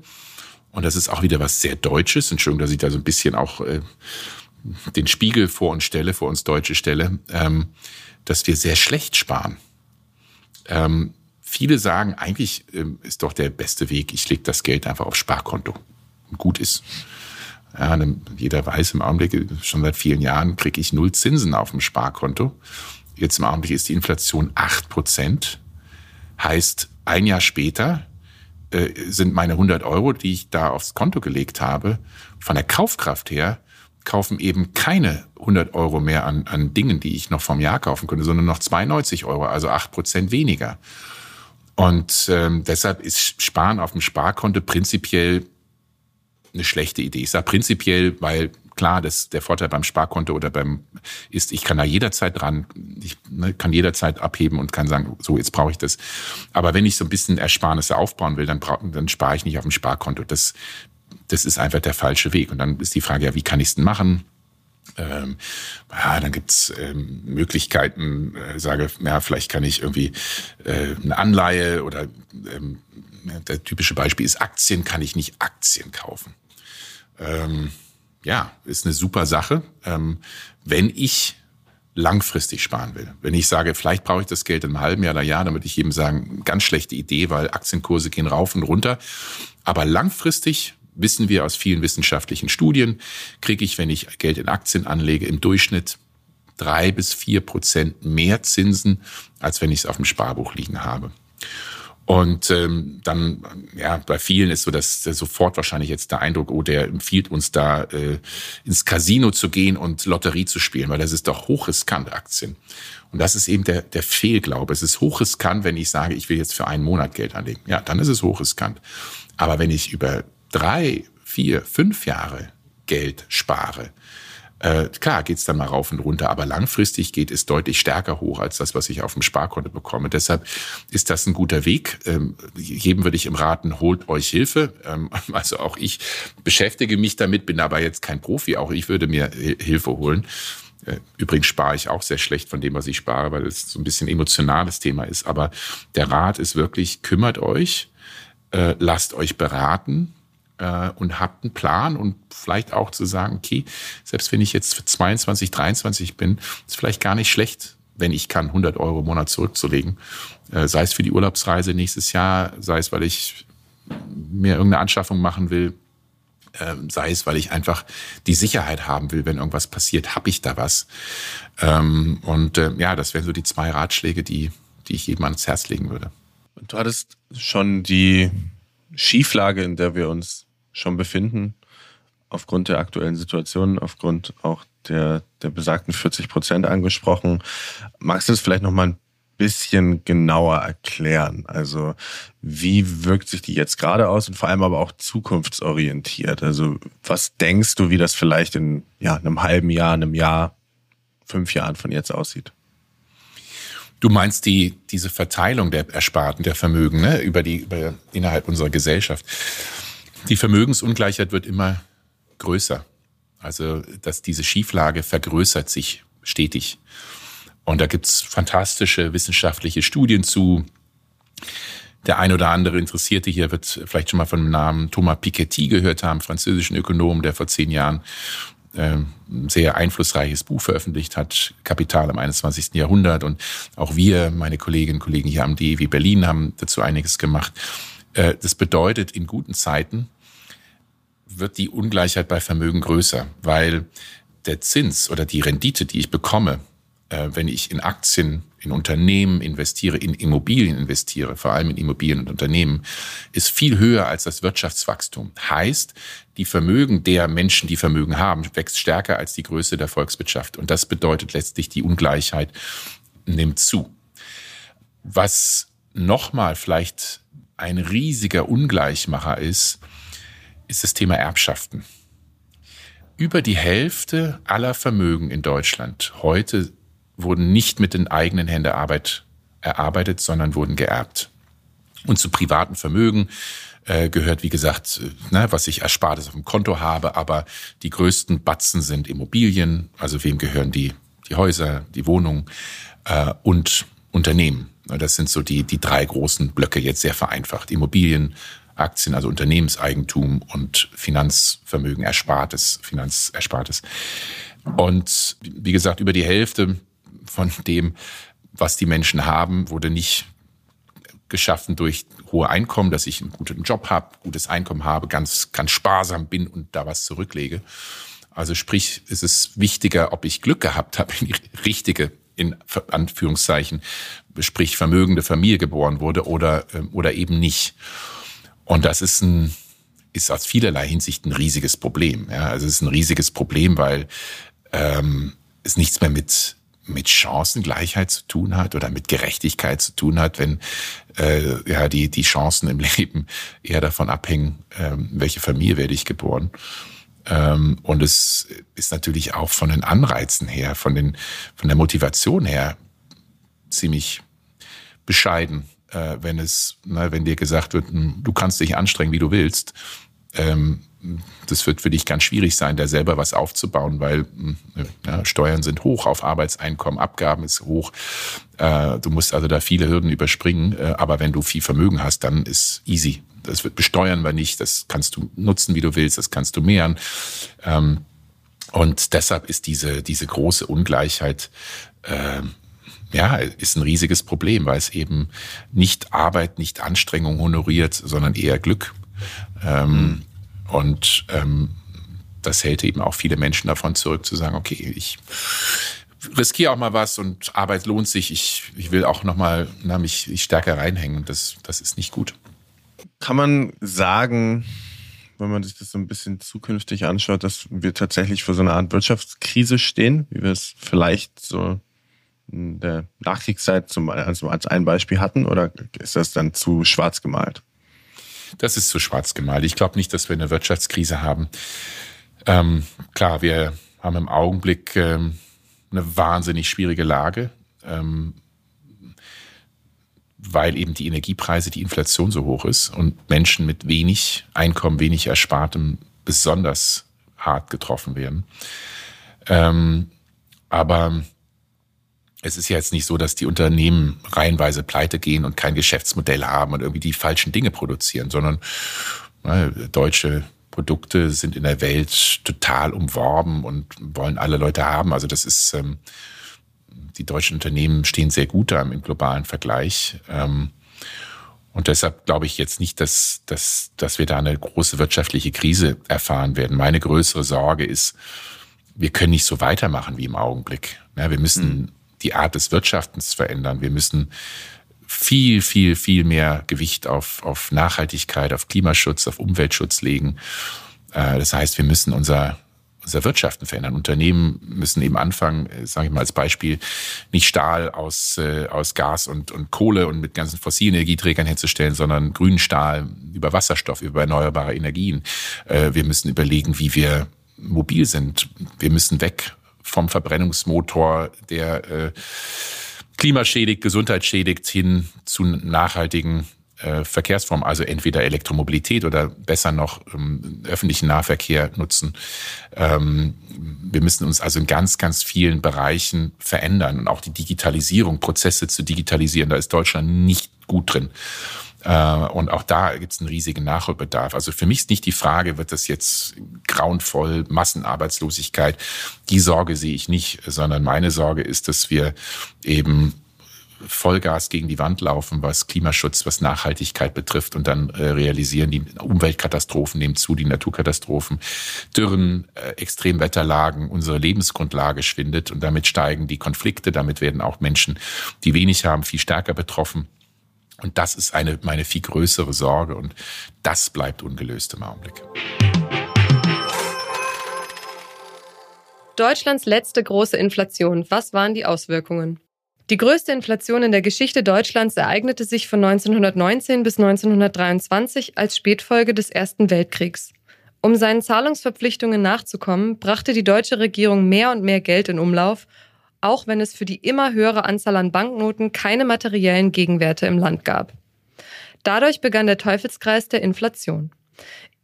und das ist auch wieder was sehr Deutsches. Entschuldigung, dass ich da so ein bisschen auch den Spiegel vor uns Deutsche stelle, dass wir sehr schlecht sparen. Viele sagen, eigentlich ist doch der beste Weg, ich lege das Geld einfach aufs Sparkonto und gut ist. Ja, jeder weiß im Augenblick, schon seit vielen Jahren kriege ich 0 Zinsen auf dem Sparkonto. Jetzt im Augenblick ist die Inflation 8%. Heißt, ein Jahr später sind meine 100 €, die ich da aufs Konto gelegt habe, von der Kaufkraft her, kaufen eben keine 100 € mehr an Dingen, die ich noch vom Jahr kaufen könnte, sondern noch 92 €, also 8% weniger. Und deshalb ist Sparen auf dem Sparkonto prinzipiell eine schlechte Idee. Ich sage prinzipiell, weil klar, das der Vorteil beim Sparkonto oder beim ist, ich kann da jederzeit dran, ich kann jederzeit abheben und kann sagen, so jetzt brauche ich das. Aber wenn ich so ein bisschen Ersparnisse aufbauen will, dann spare ich nicht auf dem Sparkonto. Das ist einfach der falsche Weg. Und dann ist die Frage, ja, wie kann ich es denn machen? Dann gibt's Möglichkeiten, vielleicht kann ich irgendwie eine Anleihe oder das typische Beispiel ist Aktien, kann ich nicht Aktien kaufen. Ist eine super Sache, wenn ich langfristig sparen will. Wenn ich sage, vielleicht brauche ich das Geld in einem halben Jahr oder Jahr, dann würde ich jedem sagen, ganz schlechte Idee, weil Aktienkurse gehen rauf und runter. Aber langfristig, wissen wir aus vielen wissenschaftlichen Studien, kriege ich, wenn ich Geld in Aktien anlege, im Durchschnitt 3-4% mehr Zinsen, als wenn ich es auf dem Sparbuch liegen habe. Und bei vielen ist so, dass sofort wahrscheinlich jetzt der Eindruck, der empfiehlt uns da ins Casino zu gehen und Lotterie zu spielen, weil das ist doch hochriskant, Aktien. Und das ist eben der Fehlglaube. Es ist hochriskant, wenn ich sage, ich will jetzt für einen Monat Geld anlegen. Ja, dann ist es hochriskant. Aber wenn ich über 3, 4, 5 Jahre Geld spare, klar geht es dann mal rauf und runter, aber langfristig geht es deutlich stärker hoch als das, was ich auf dem Sparkonto bekomme. Deshalb ist das ein guter Weg. Jedem würde ich im raten, holt euch Hilfe. Also auch ich beschäftige mich damit, bin aber jetzt kein Profi. Auch ich würde mir Hilfe holen. Übrigens spare ich auch sehr schlecht von dem, was ich spare, weil es so ein bisschen emotionales Thema ist. Aber der Rat ist wirklich, kümmert euch, lasst euch beraten und habt einen Plan und vielleicht auch zu sagen, okay, selbst wenn ich jetzt 22, 23 bin, ist vielleicht gar nicht schlecht, wenn ich kann, 100 Euro im Monat zurückzulegen. Sei es für die Urlaubsreise nächstes Jahr, sei es, weil ich mir irgendeine Anschaffung machen will, sei es, weil ich einfach die Sicherheit haben will, wenn irgendwas passiert, habe ich da was. Das wären so die 2 Ratschläge, die ich jedem ans Herz legen würde. Und du hattest schon die Schieflage, in der wir uns schon befinden, aufgrund der aktuellen Situation, aufgrund auch der besagten 40% angesprochen. Magst du das vielleicht nochmal ein bisschen genauer erklären? Also wie wirkt sich die jetzt gerade aus und vor allem aber auch zukunftsorientiert? Also was denkst du, wie das vielleicht in einem halben Jahr, einem Jahr, 5 Jahren von jetzt aussieht? Du meinst diese Verteilung der Ersparten, der Vermögen, ne, über innerhalb unserer Gesellschaft. Die Vermögensungleichheit wird immer größer. Also dass diese Schieflage vergrößert sich stetig. Und da gibt's fantastische wissenschaftliche Studien zu. Der ein oder andere Interessierte hier wird vielleicht schon mal von dem Namen Thomas Piketty gehört haben, französischen Ökonomen, der vor 10 Jahren ein sehr einflussreiches Buch veröffentlicht hat, Kapital im 21. Jahrhundert. Und auch wir, meine Kolleginnen und Kollegen hier am DIW Berlin, haben dazu einiges gemacht. Das bedeutet, in guten Zeiten wird die Ungleichheit bei Vermögen größer, weil der Zins oder die Rendite, die ich bekomme, wenn ich in Aktien, in Unternehmen investiere, in Immobilien investiere, vor allem in Immobilien und Unternehmen, ist viel höher als das Wirtschaftswachstum. Heißt, die Vermögen der Menschen, die Vermögen haben, wächst stärker als die Größe der Volkswirtschaft. Und das bedeutet letztlich, die Ungleichheit nimmt zu. Was nochmal vielleicht ein riesiger Ungleichmacher ist, ist das Thema Erbschaften. Über die Hälfte aller Vermögen in Deutschland heute wurden nicht mit den eigenen Händen erarbeitet, sondern wurden geerbt. Und zu privaten Vermögen gehört, wie gesagt, was ich Erspartes auf dem Konto habe, aber die größten Batzen sind Immobilien, also wem gehören die Häuser, die Wohnungen und Unternehmen. Das sind so die 3 großen Blöcke, jetzt sehr vereinfacht. Immobilien, Aktien, also Unternehmenseigentum und Finanzvermögen, Finanzerspartes. Und wie gesagt, über die Hälfte von dem, was die Menschen haben, wurde nicht geschaffen durch hohe Einkommen, dass ich einen guten Job habe, gutes Einkommen habe, ganz, ganz sparsam bin und da was zurücklege. Also sprich, es ist wichtiger, ob ich Glück gehabt habe, in die richtige, in Anführungszeichen, sprich vermögende Familie geboren wurde oder eben nicht. Und das ist aus vielerlei Hinsicht ein riesiges Problem. Ja, also es ist ein riesiges Problem, weil es nichts mehr mit mit Chancengleichheit zu tun hat oder mit Gerechtigkeit zu tun hat, wenn die Chancen im Leben eher davon abhängen, welche Familie werde ich geboren. Und es ist natürlich auch von den Anreizen her, von der Motivation her ziemlich bescheiden, wenn dir gesagt wird, du kannst dich anstrengen, wie du willst. Das wird für dich ganz schwierig sein, da selber was aufzubauen, weil Steuern sind hoch auf Arbeitseinkommen, Abgaben ist hoch. Du musst also da viele Hürden überspringen. Aber wenn du viel Vermögen hast, dann ist easy. Das besteuern wir nicht. Das kannst du nutzen, wie du willst. Das kannst du mehren. Und deshalb ist diese große Ungleichheit ist ein riesiges Problem, weil es eben nicht Arbeit, nicht Anstrengung honoriert, sondern eher Glück. Und das hält eben auch viele Menschen davon zurück, zu sagen, okay, ich riskiere auch mal was und Arbeit lohnt sich. Ich will auch noch mal mich stärker reinhängen. Das ist nicht gut. Kann man sagen, wenn man sich das so ein bisschen zukünftig anschaut, dass wir tatsächlich vor so einer Art Wirtschaftskrise stehen, wie wir es vielleicht so in der Nachkriegszeit als ein Beispiel hatten? Oder ist das dann zu schwarz gemalt? Das ist zu schwarz gemalt. Ich glaube nicht, dass wir eine Wirtschaftskrise haben. Klar, wir haben im Augenblick eine wahnsinnig schwierige Lage, weil eben die Energiepreise, die Inflation so hoch ist und Menschen mit wenig Einkommen, wenig Erspartem besonders hart getroffen werden. Aber es ist ja jetzt nicht so, dass die Unternehmen reihenweise pleite gehen und kein Geschäftsmodell haben und irgendwie die falschen Dinge produzieren, sondern deutsche Produkte sind in der Welt total umworben und wollen alle Leute haben. Also das ist, die deutschen Unternehmen stehen sehr gut da im globalen Vergleich. Und deshalb glaube ich jetzt nicht, dass wir da eine große wirtschaftliche Krise erfahren werden. Meine größere Sorge ist, wir können nicht so weitermachen wie im Augenblick. Ja, wir müssen die Art des Wirtschaftens verändern. Wir müssen viel, viel, viel mehr Gewicht auf Nachhaltigkeit, auf Klimaschutz, auf Umweltschutz legen. Das heißt, wir müssen unser Wirtschaften verändern. Unternehmen müssen eben anfangen, sage ich mal als Beispiel, nicht Stahl aus Gas und Kohle und mit ganzen fossilen Energieträgern herzustellen, sondern grünen Stahl über Wasserstoff, über erneuerbare Energien. Wir müssen überlegen, wie wir mobil sind. Wir müssen weg vom Verbrennungsmotor, der klimaschädigt, gesundheitsschädigt, hin zu nachhaltigen Verkehrsformen, also entweder Elektromobilität oder besser noch öffentlichen Nahverkehr nutzen. Wir müssen uns also in ganz, ganz vielen Bereichen verändern und auch die Digitalisierung, Prozesse zu digitalisieren, da ist Deutschland nicht gut drin. Und auch da gibt es einen riesigen Nachholbedarf. Also für mich ist nicht die Frage, wird das jetzt grauenvoll, Massenarbeitslosigkeit, die Sorge sehe ich nicht, sondern meine Sorge ist, dass wir eben Vollgas gegen die Wand laufen, was Klimaschutz, was Nachhaltigkeit betrifft und dann realisieren, die Umweltkatastrophen nehmen zu, die Naturkatastrophen, Dürren, Extremwetterlagen, unsere Lebensgrundlage schwindet und damit steigen die Konflikte, damit werden auch Menschen, die wenig haben, viel stärker betroffen. Und das ist meine viel größere Sorge und das bleibt ungelöst im Augenblick. Deutschlands letzte große Inflation. Was waren die Auswirkungen? Die größte Inflation in der Geschichte Deutschlands ereignete sich von 1919 bis 1923 als Spätfolge des Ersten Weltkriegs. Um seinen Zahlungsverpflichtungen nachzukommen, brachte die deutsche Regierung mehr und mehr Geld in Umlauf, auch wenn es für die immer höhere Anzahl an Banknoten keine materiellen Gegenwerte im Land gab. Dadurch begann der Teufelskreis der Inflation.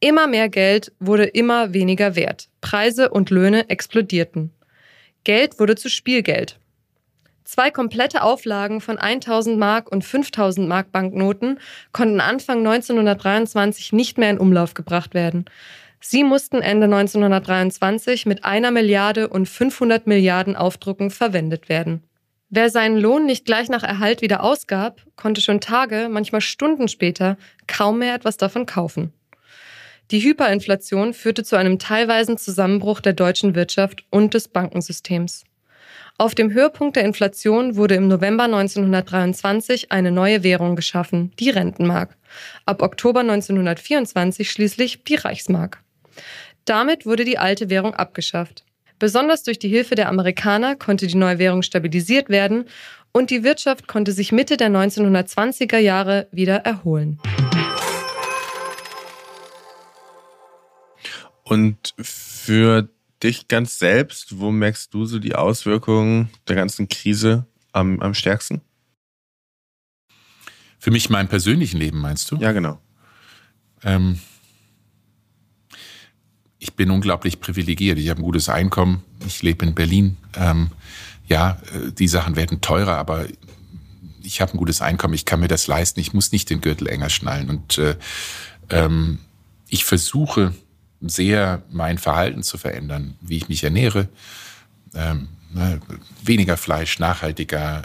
Immer mehr Geld wurde immer weniger wert. Preise und Löhne explodierten. Geld wurde zu Spielgeld. 2 komplette Auflagen von 1.000 Mark und 5.000 Mark Banknoten konnten Anfang 1923 nicht mehr in Umlauf gebracht werden. Sie mussten Ende 1923 mit 1 Milliarde und 500 Milliarden Aufdrucken verwendet werden. Wer seinen Lohn nicht gleich nach Erhalt wieder ausgab, konnte schon Tage, manchmal Stunden später kaum mehr etwas davon kaufen. Die Hyperinflation führte zu einem teilweisen Zusammenbruch der deutschen Wirtschaft und des Bankensystems. Auf dem Höhepunkt der Inflation wurde im November 1923 eine neue Währung geschaffen, die Rentenmark. Ab Oktober 1924 schließlich die Reichsmark. Damit wurde die alte Währung abgeschafft. Besonders durch die Hilfe der Amerikaner konnte die neue Währung stabilisiert werden und die Wirtschaft konnte sich Mitte der 1920er Jahre wieder erholen. Und für dich ganz selbst, wo merkst du so die Auswirkungen der ganzen Krise am stärksten? Für mich in meinem persönlichen Leben, meinst du? Ja, genau. Ich bin unglaublich privilegiert. Ich habe ein gutes Einkommen. Ich lebe in Berlin. Die Sachen werden teurer, aber ich habe ein gutes Einkommen. Ich kann mir das leisten. Ich muss nicht den Gürtel enger schnallen. Und ich versuche sehr, mein Verhalten zu verändern, wie ich mich ernähre. Weniger Fleisch, nachhaltiger.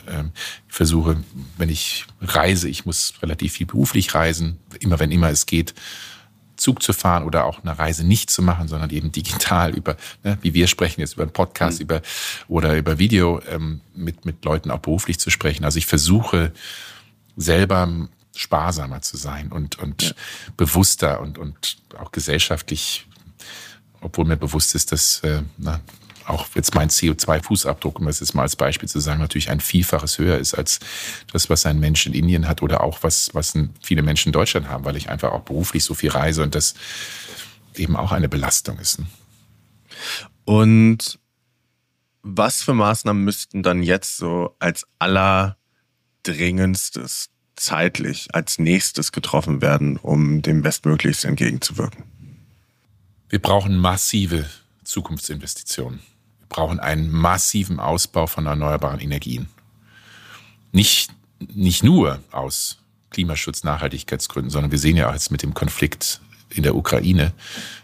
Ich versuche, wenn ich reise, ich muss relativ viel beruflich reisen, wenn immer es geht, Zug zu fahren oder auch eine Reise nicht zu machen, sondern eben digital über, wie wir sprechen jetzt, über einen Podcast oder über Video mit Leuten auch beruflich zu sprechen. Also ich versuche selber sparsamer zu sein und bewusster und auch gesellschaftlich, obwohl mir bewusst ist, dass auch jetzt mein CO2-Fußabdruck, um das jetzt mal als Beispiel zu sagen, natürlich ein Vielfaches höher ist als das, was ein Mensch in Indien hat oder auch was viele Menschen in Deutschland haben, weil ich einfach auch beruflich so viel reise und das eben auch eine Belastung ist. Und was für Maßnahmen müssten dann jetzt so als allerdringendstes zeitlich als nächstes getroffen werden, um dem bestmöglichst entgegenzuwirken? Wir brauchen massive Zukunftsinvestitionen. Wir brauchen einen massiven Ausbau von erneuerbaren Energien. Nicht nur aus Klimaschutz, Nachhaltigkeitsgründen, sondern wir sehen ja auch jetzt mit dem Konflikt in der Ukraine,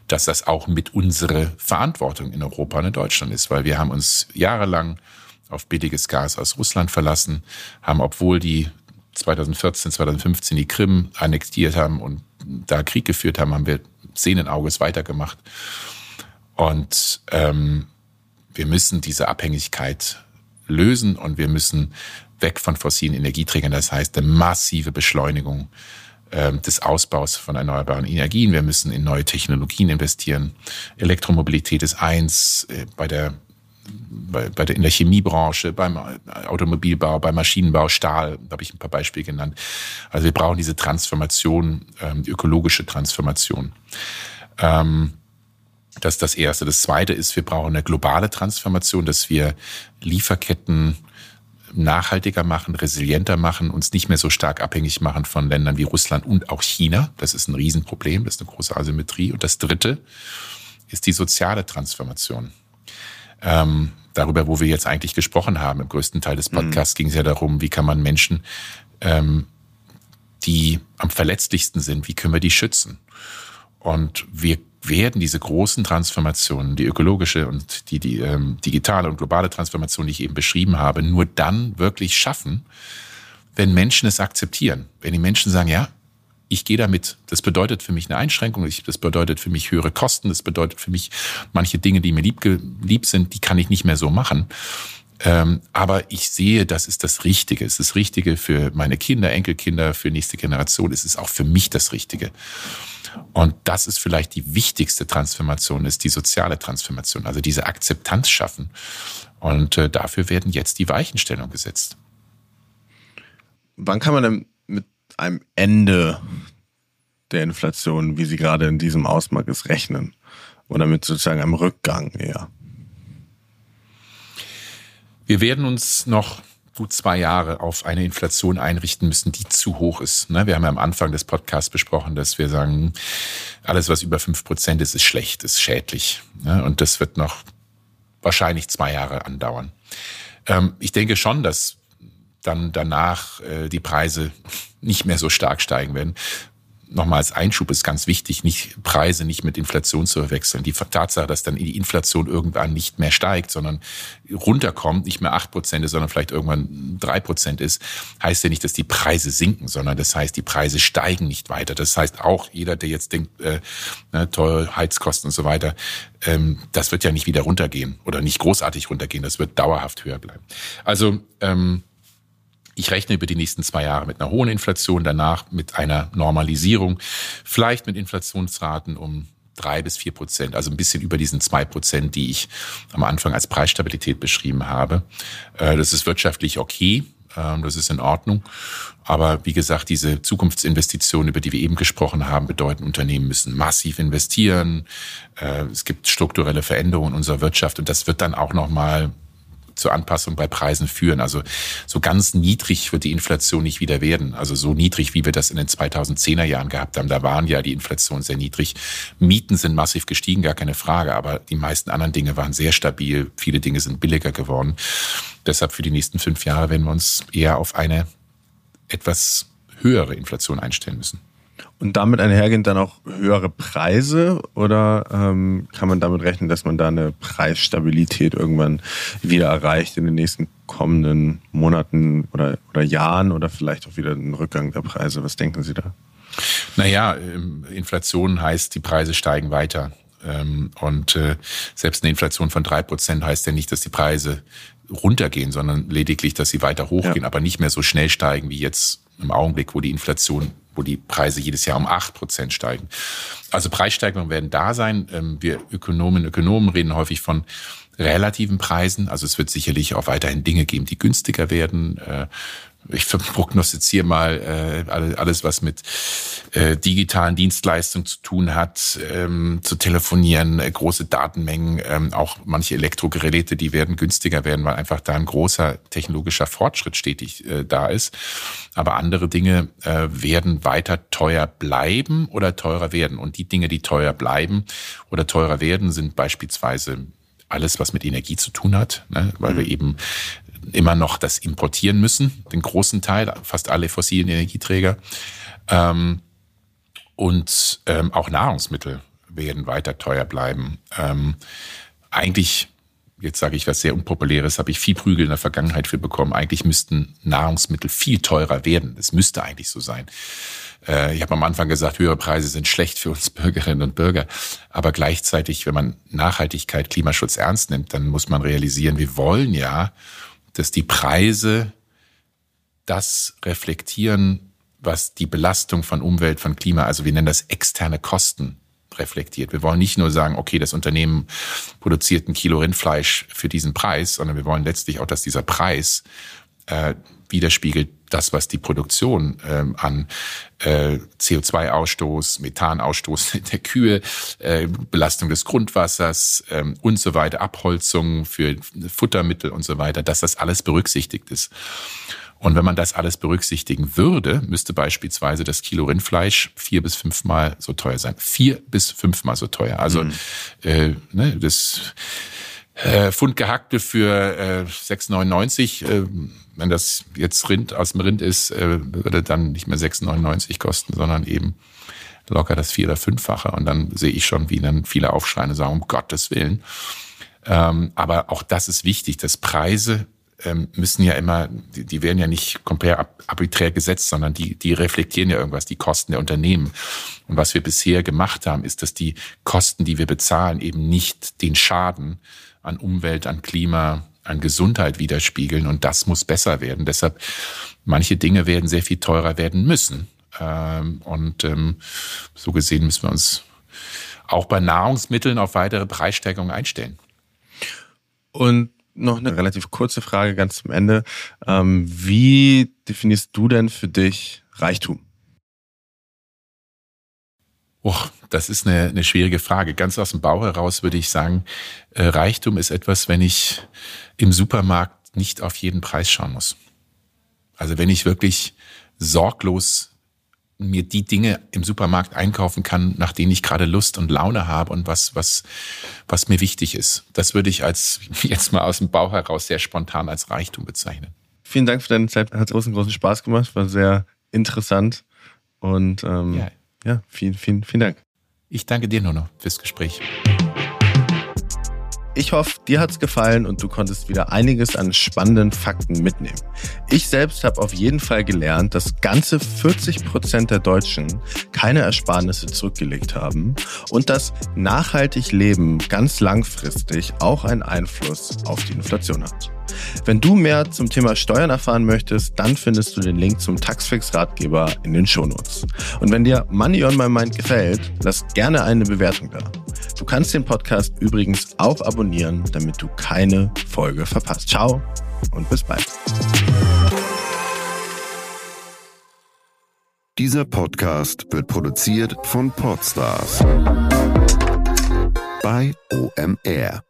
dass das auch mit unserer Verantwortung in Europa und in Deutschland ist, weil wir haben uns jahrelang auf billiges Gas aus Russland verlassen, haben, obwohl die 2014, 2015 die Krim annektiert haben und da Krieg geführt haben, haben wir sehenden Auges weitergemacht. Und wir müssen diese Abhängigkeit lösen und wir müssen weg von fossilen Energieträgern. Das heißt, eine massive Beschleunigung des Ausbaus von erneuerbaren Energien. Wir müssen in neue Technologien investieren. Elektromobilität ist eins, in der Chemiebranche, beim Automobilbau, beim Maschinenbau, Stahl, da habe ich ein paar Beispiele genannt. Also wir brauchen diese Transformation, die ökologische Transformation. Das ist das Erste. Das Zweite ist, wir brauchen eine globale Transformation, dass wir Lieferketten nachhaltiger machen, resilienter machen, uns nicht mehr so stark abhängig machen von Ländern wie Russland und auch China. Das ist ein Riesenproblem, das ist eine große Asymmetrie. Und das Dritte ist die soziale Transformation. Darüber, wo wir jetzt eigentlich gesprochen haben. Im größten Teil des Podcasts ging es ja darum, wie kann man Menschen, die am verletzlichsten sind, wie können wir die schützen? Und wir werden diese großen Transformationen, die ökologische und die digitale und globale Transformation, die ich eben beschrieben habe, nur dann wirklich schaffen, wenn Menschen es akzeptieren. Wenn die Menschen sagen, ja, ich gehe damit, das bedeutet für mich eine Einschränkung, das bedeutet für mich höhere Kosten, das bedeutet für mich manche Dinge, die mir lieb sind, die kann ich nicht mehr so machen. Aber ich sehe, das ist das Richtige. Es ist das Richtige für meine Kinder, Enkelkinder, für nächste Generation. Es ist auch für mich das Richtige. Und das ist vielleicht die wichtigste Transformation, ist die soziale Transformation, also diese Akzeptanz schaffen. Und dafür werden jetzt die Weichenstellungen gesetzt. Wann kann man denn mit einem Ende der Inflation, wie sie gerade in diesem Ausmaß ist, rechnen? Oder mit sozusagen einem Rückgang eher? Wir werden uns noch gut 2 Jahre auf eine Inflation einrichten müssen, die zu hoch ist. Wir haben ja am Anfang des Podcasts besprochen, dass wir sagen, alles, was über 5% ist, ist schlecht, ist schädlich. Und das wird noch wahrscheinlich 2 Jahre andauern. Ich denke schon, dass dann danach die Preise nicht mehr so stark steigen werden. Nochmal als Einschub ist ganz wichtig, Preise nicht mit Inflation zu verwechseln. Die Tatsache, dass dann die Inflation irgendwann nicht mehr steigt, sondern runterkommt, nicht mehr 8% ist, sondern vielleicht irgendwann 3% ist, heißt ja nicht, dass die Preise sinken, sondern das heißt, die Preise steigen nicht weiter. Das heißt auch, jeder, der jetzt denkt, teure Heizkosten und so weiter, das wird ja nicht wieder runtergehen oder nicht großartig runtergehen, das wird dauerhaft höher bleiben. Also ich rechne über die nächsten 2 Jahre mit einer hohen Inflation, danach mit einer Normalisierung, vielleicht mit Inflationsraten um 3-4%, also ein bisschen über diesen 2%, die ich am Anfang als Preisstabilität beschrieben habe. Das ist wirtschaftlich okay, das ist in Ordnung. Aber wie gesagt, diese Zukunftsinvestitionen, über die wir eben gesprochen haben, bedeuten, Unternehmen müssen massiv investieren. Es gibt strukturelle Veränderungen in unserer Wirtschaft und das wird dann auch nochmal zur Anpassung bei Preisen führen. Also so ganz niedrig wird die Inflation nicht wieder werden. Also so niedrig, wie wir das in den 2010er Jahren gehabt haben. Da waren ja die Inflation sehr niedrig. Mieten sind massiv gestiegen, gar keine Frage. Aber die meisten anderen Dinge waren sehr stabil. Viele Dinge sind billiger geworden. Deshalb für die nächsten 5 Jahre werden wir uns eher auf eine etwas höhere Inflation einstellen müssen. Und damit einhergehend dann auch höhere Preise oder kann man damit rechnen, dass man da eine Preisstabilität irgendwann wieder erreicht in den nächsten kommenden Monaten oder Jahren oder vielleicht auch wieder einen Rückgang der Preise? Was denken Sie da? Naja, Inflation heißt, die Preise steigen weiter. Und selbst eine Inflation von 3% heißt ja nicht, dass die Preise runtergehen, sondern lediglich, dass sie weiter hochgehen, ja, aber nicht mehr so schnell steigen wie jetzt im Augenblick, wo die Inflation, wo die Preise jedes Jahr um 8% steigen. Also Preissteigerungen werden da sein. Wir Ökonomen reden häufig von relativen Preisen. Also es wird sicherlich auch weiterhin Dinge geben, die günstiger werden. Ich prognostiziere mal alles, was mit digitalen Dienstleistungen zu tun hat, zu telefonieren, große Datenmengen, auch manche Elektrogeräte, die werden günstiger werden, weil einfach da ein großer technologischer Fortschritt stetig da ist. Aber andere Dinge werden weiter teuer bleiben oder teurer werden. Und die Dinge, die teuer bleiben oder teurer werden, sind beispielsweise alles, was mit Energie zu tun hat, ne? Weil wir eben immer noch das importieren müssen, den großen Teil, fast alle fossilen Energieträger. Und auch Nahrungsmittel werden weiter teuer bleiben. Eigentlich, jetzt sage ich was sehr Unpopuläres, habe ich viel Prügel in der Vergangenheit für bekommen. Eigentlich müssten Nahrungsmittel viel teurer werden. Das müsste eigentlich so sein. Ich habe am Anfang gesagt, höhere Preise sind schlecht für uns Bürgerinnen und Bürger. Aber gleichzeitig, wenn man Nachhaltigkeit, Klimaschutz ernst nimmt, dann muss man realisieren, wir wollen ja, dass die Preise das reflektieren, was die Belastung von Umwelt, von Klima, also wir nennen das externe Kosten, reflektiert. Wir wollen nicht nur sagen, okay, das Unternehmen produziert ein Kilo Rindfleisch für diesen Preis, sondern wir wollen letztlich auch, dass dieser Preis widerspiegelt das, was die Produktion an CO2-Ausstoß, Methanausstoß in der Kühe, Belastung des Grundwassers und so weiter, Abholzung für Futtermittel und so weiter, dass das alles berücksichtigt ist. Und wenn man das alles berücksichtigen würde, müsste beispielsweise das Kilo Rindfleisch 4 bis 5-mal so teuer sein. 4 bis 5-mal so teuer. Also das Pfund Gehackte für 6,99, wenn das jetzt Rind aus dem Rind ist, würde dann nicht mehr 6,99 kosten, sondern eben locker das 4- oder 5-fache. Und dann sehe ich schon, wie dann viele aufschreien und sagen, um Gottes Willen. Aber auch das ist wichtig, dass Preise müssen ja immer, die werden ja nicht komplett arbiträr gesetzt, sondern die reflektieren ja irgendwas, die Kosten der Unternehmen. Und was wir bisher gemacht haben, ist, dass die Kosten, die wir bezahlen, eben nicht den Schaden an Umwelt, an Klima, an Gesundheit widerspiegeln. Und das muss besser werden. Deshalb, manche Dinge werden sehr viel teurer werden müssen. Und so gesehen müssen wir uns auch bei Nahrungsmitteln auf weitere Preissteigerungen einstellen. Und noch eine relativ kurze Frage ganz zum Ende. Wie definierst du denn für dich Reichtum? Oh, das ist eine schwierige Frage. Ganz aus dem Bauch heraus würde ich sagen, Reichtum ist etwas, wenn ich im Supermarkt nicht auf jeden Preis schauen muss. Also wenn ich wirklich sorglos mir die Dinge im Supermarkt einkaufen kann, nach denen ich gerade Lust und Laune habe und was mir wichtig ist. Das würde ich als jetzt mal aus dem Bauch heraus sehr spontan als Reichtum bezeichnen. Vielen Dank für deine Zeit. Hat großen Spaß gemacht. War sehr interessant. Und ja, vielen Dank. Ich danke dir, Nono, fürs Gespräch. Ich hoffe, dir hat's gefallen und du konntest wieder einiges an spannenden Fakten mitnehmen. Ich selbst habe auf jeden Fall gelernt, dass ganze 40% der Deutschen keine Ersparnisse zurückgelegt haben und dass nachhaltig Leben ganz langfristig auch einen Einfluss auf die Inflation hat. Wenn du mehr zum Thema Steuern erfahren möchtest, dann findest du den Link zum Taxfix-Ratgeber in den Shownotes. Und wenn dir Money on my Mind gefällt, lass gerne eine Bewertung da. Du kannst den Podcast übrigens auch abonnieren, damit du keine Folge verpasst. Ciao und bis bald. Dieser Podcast wird produziert von Podstars bei OMR.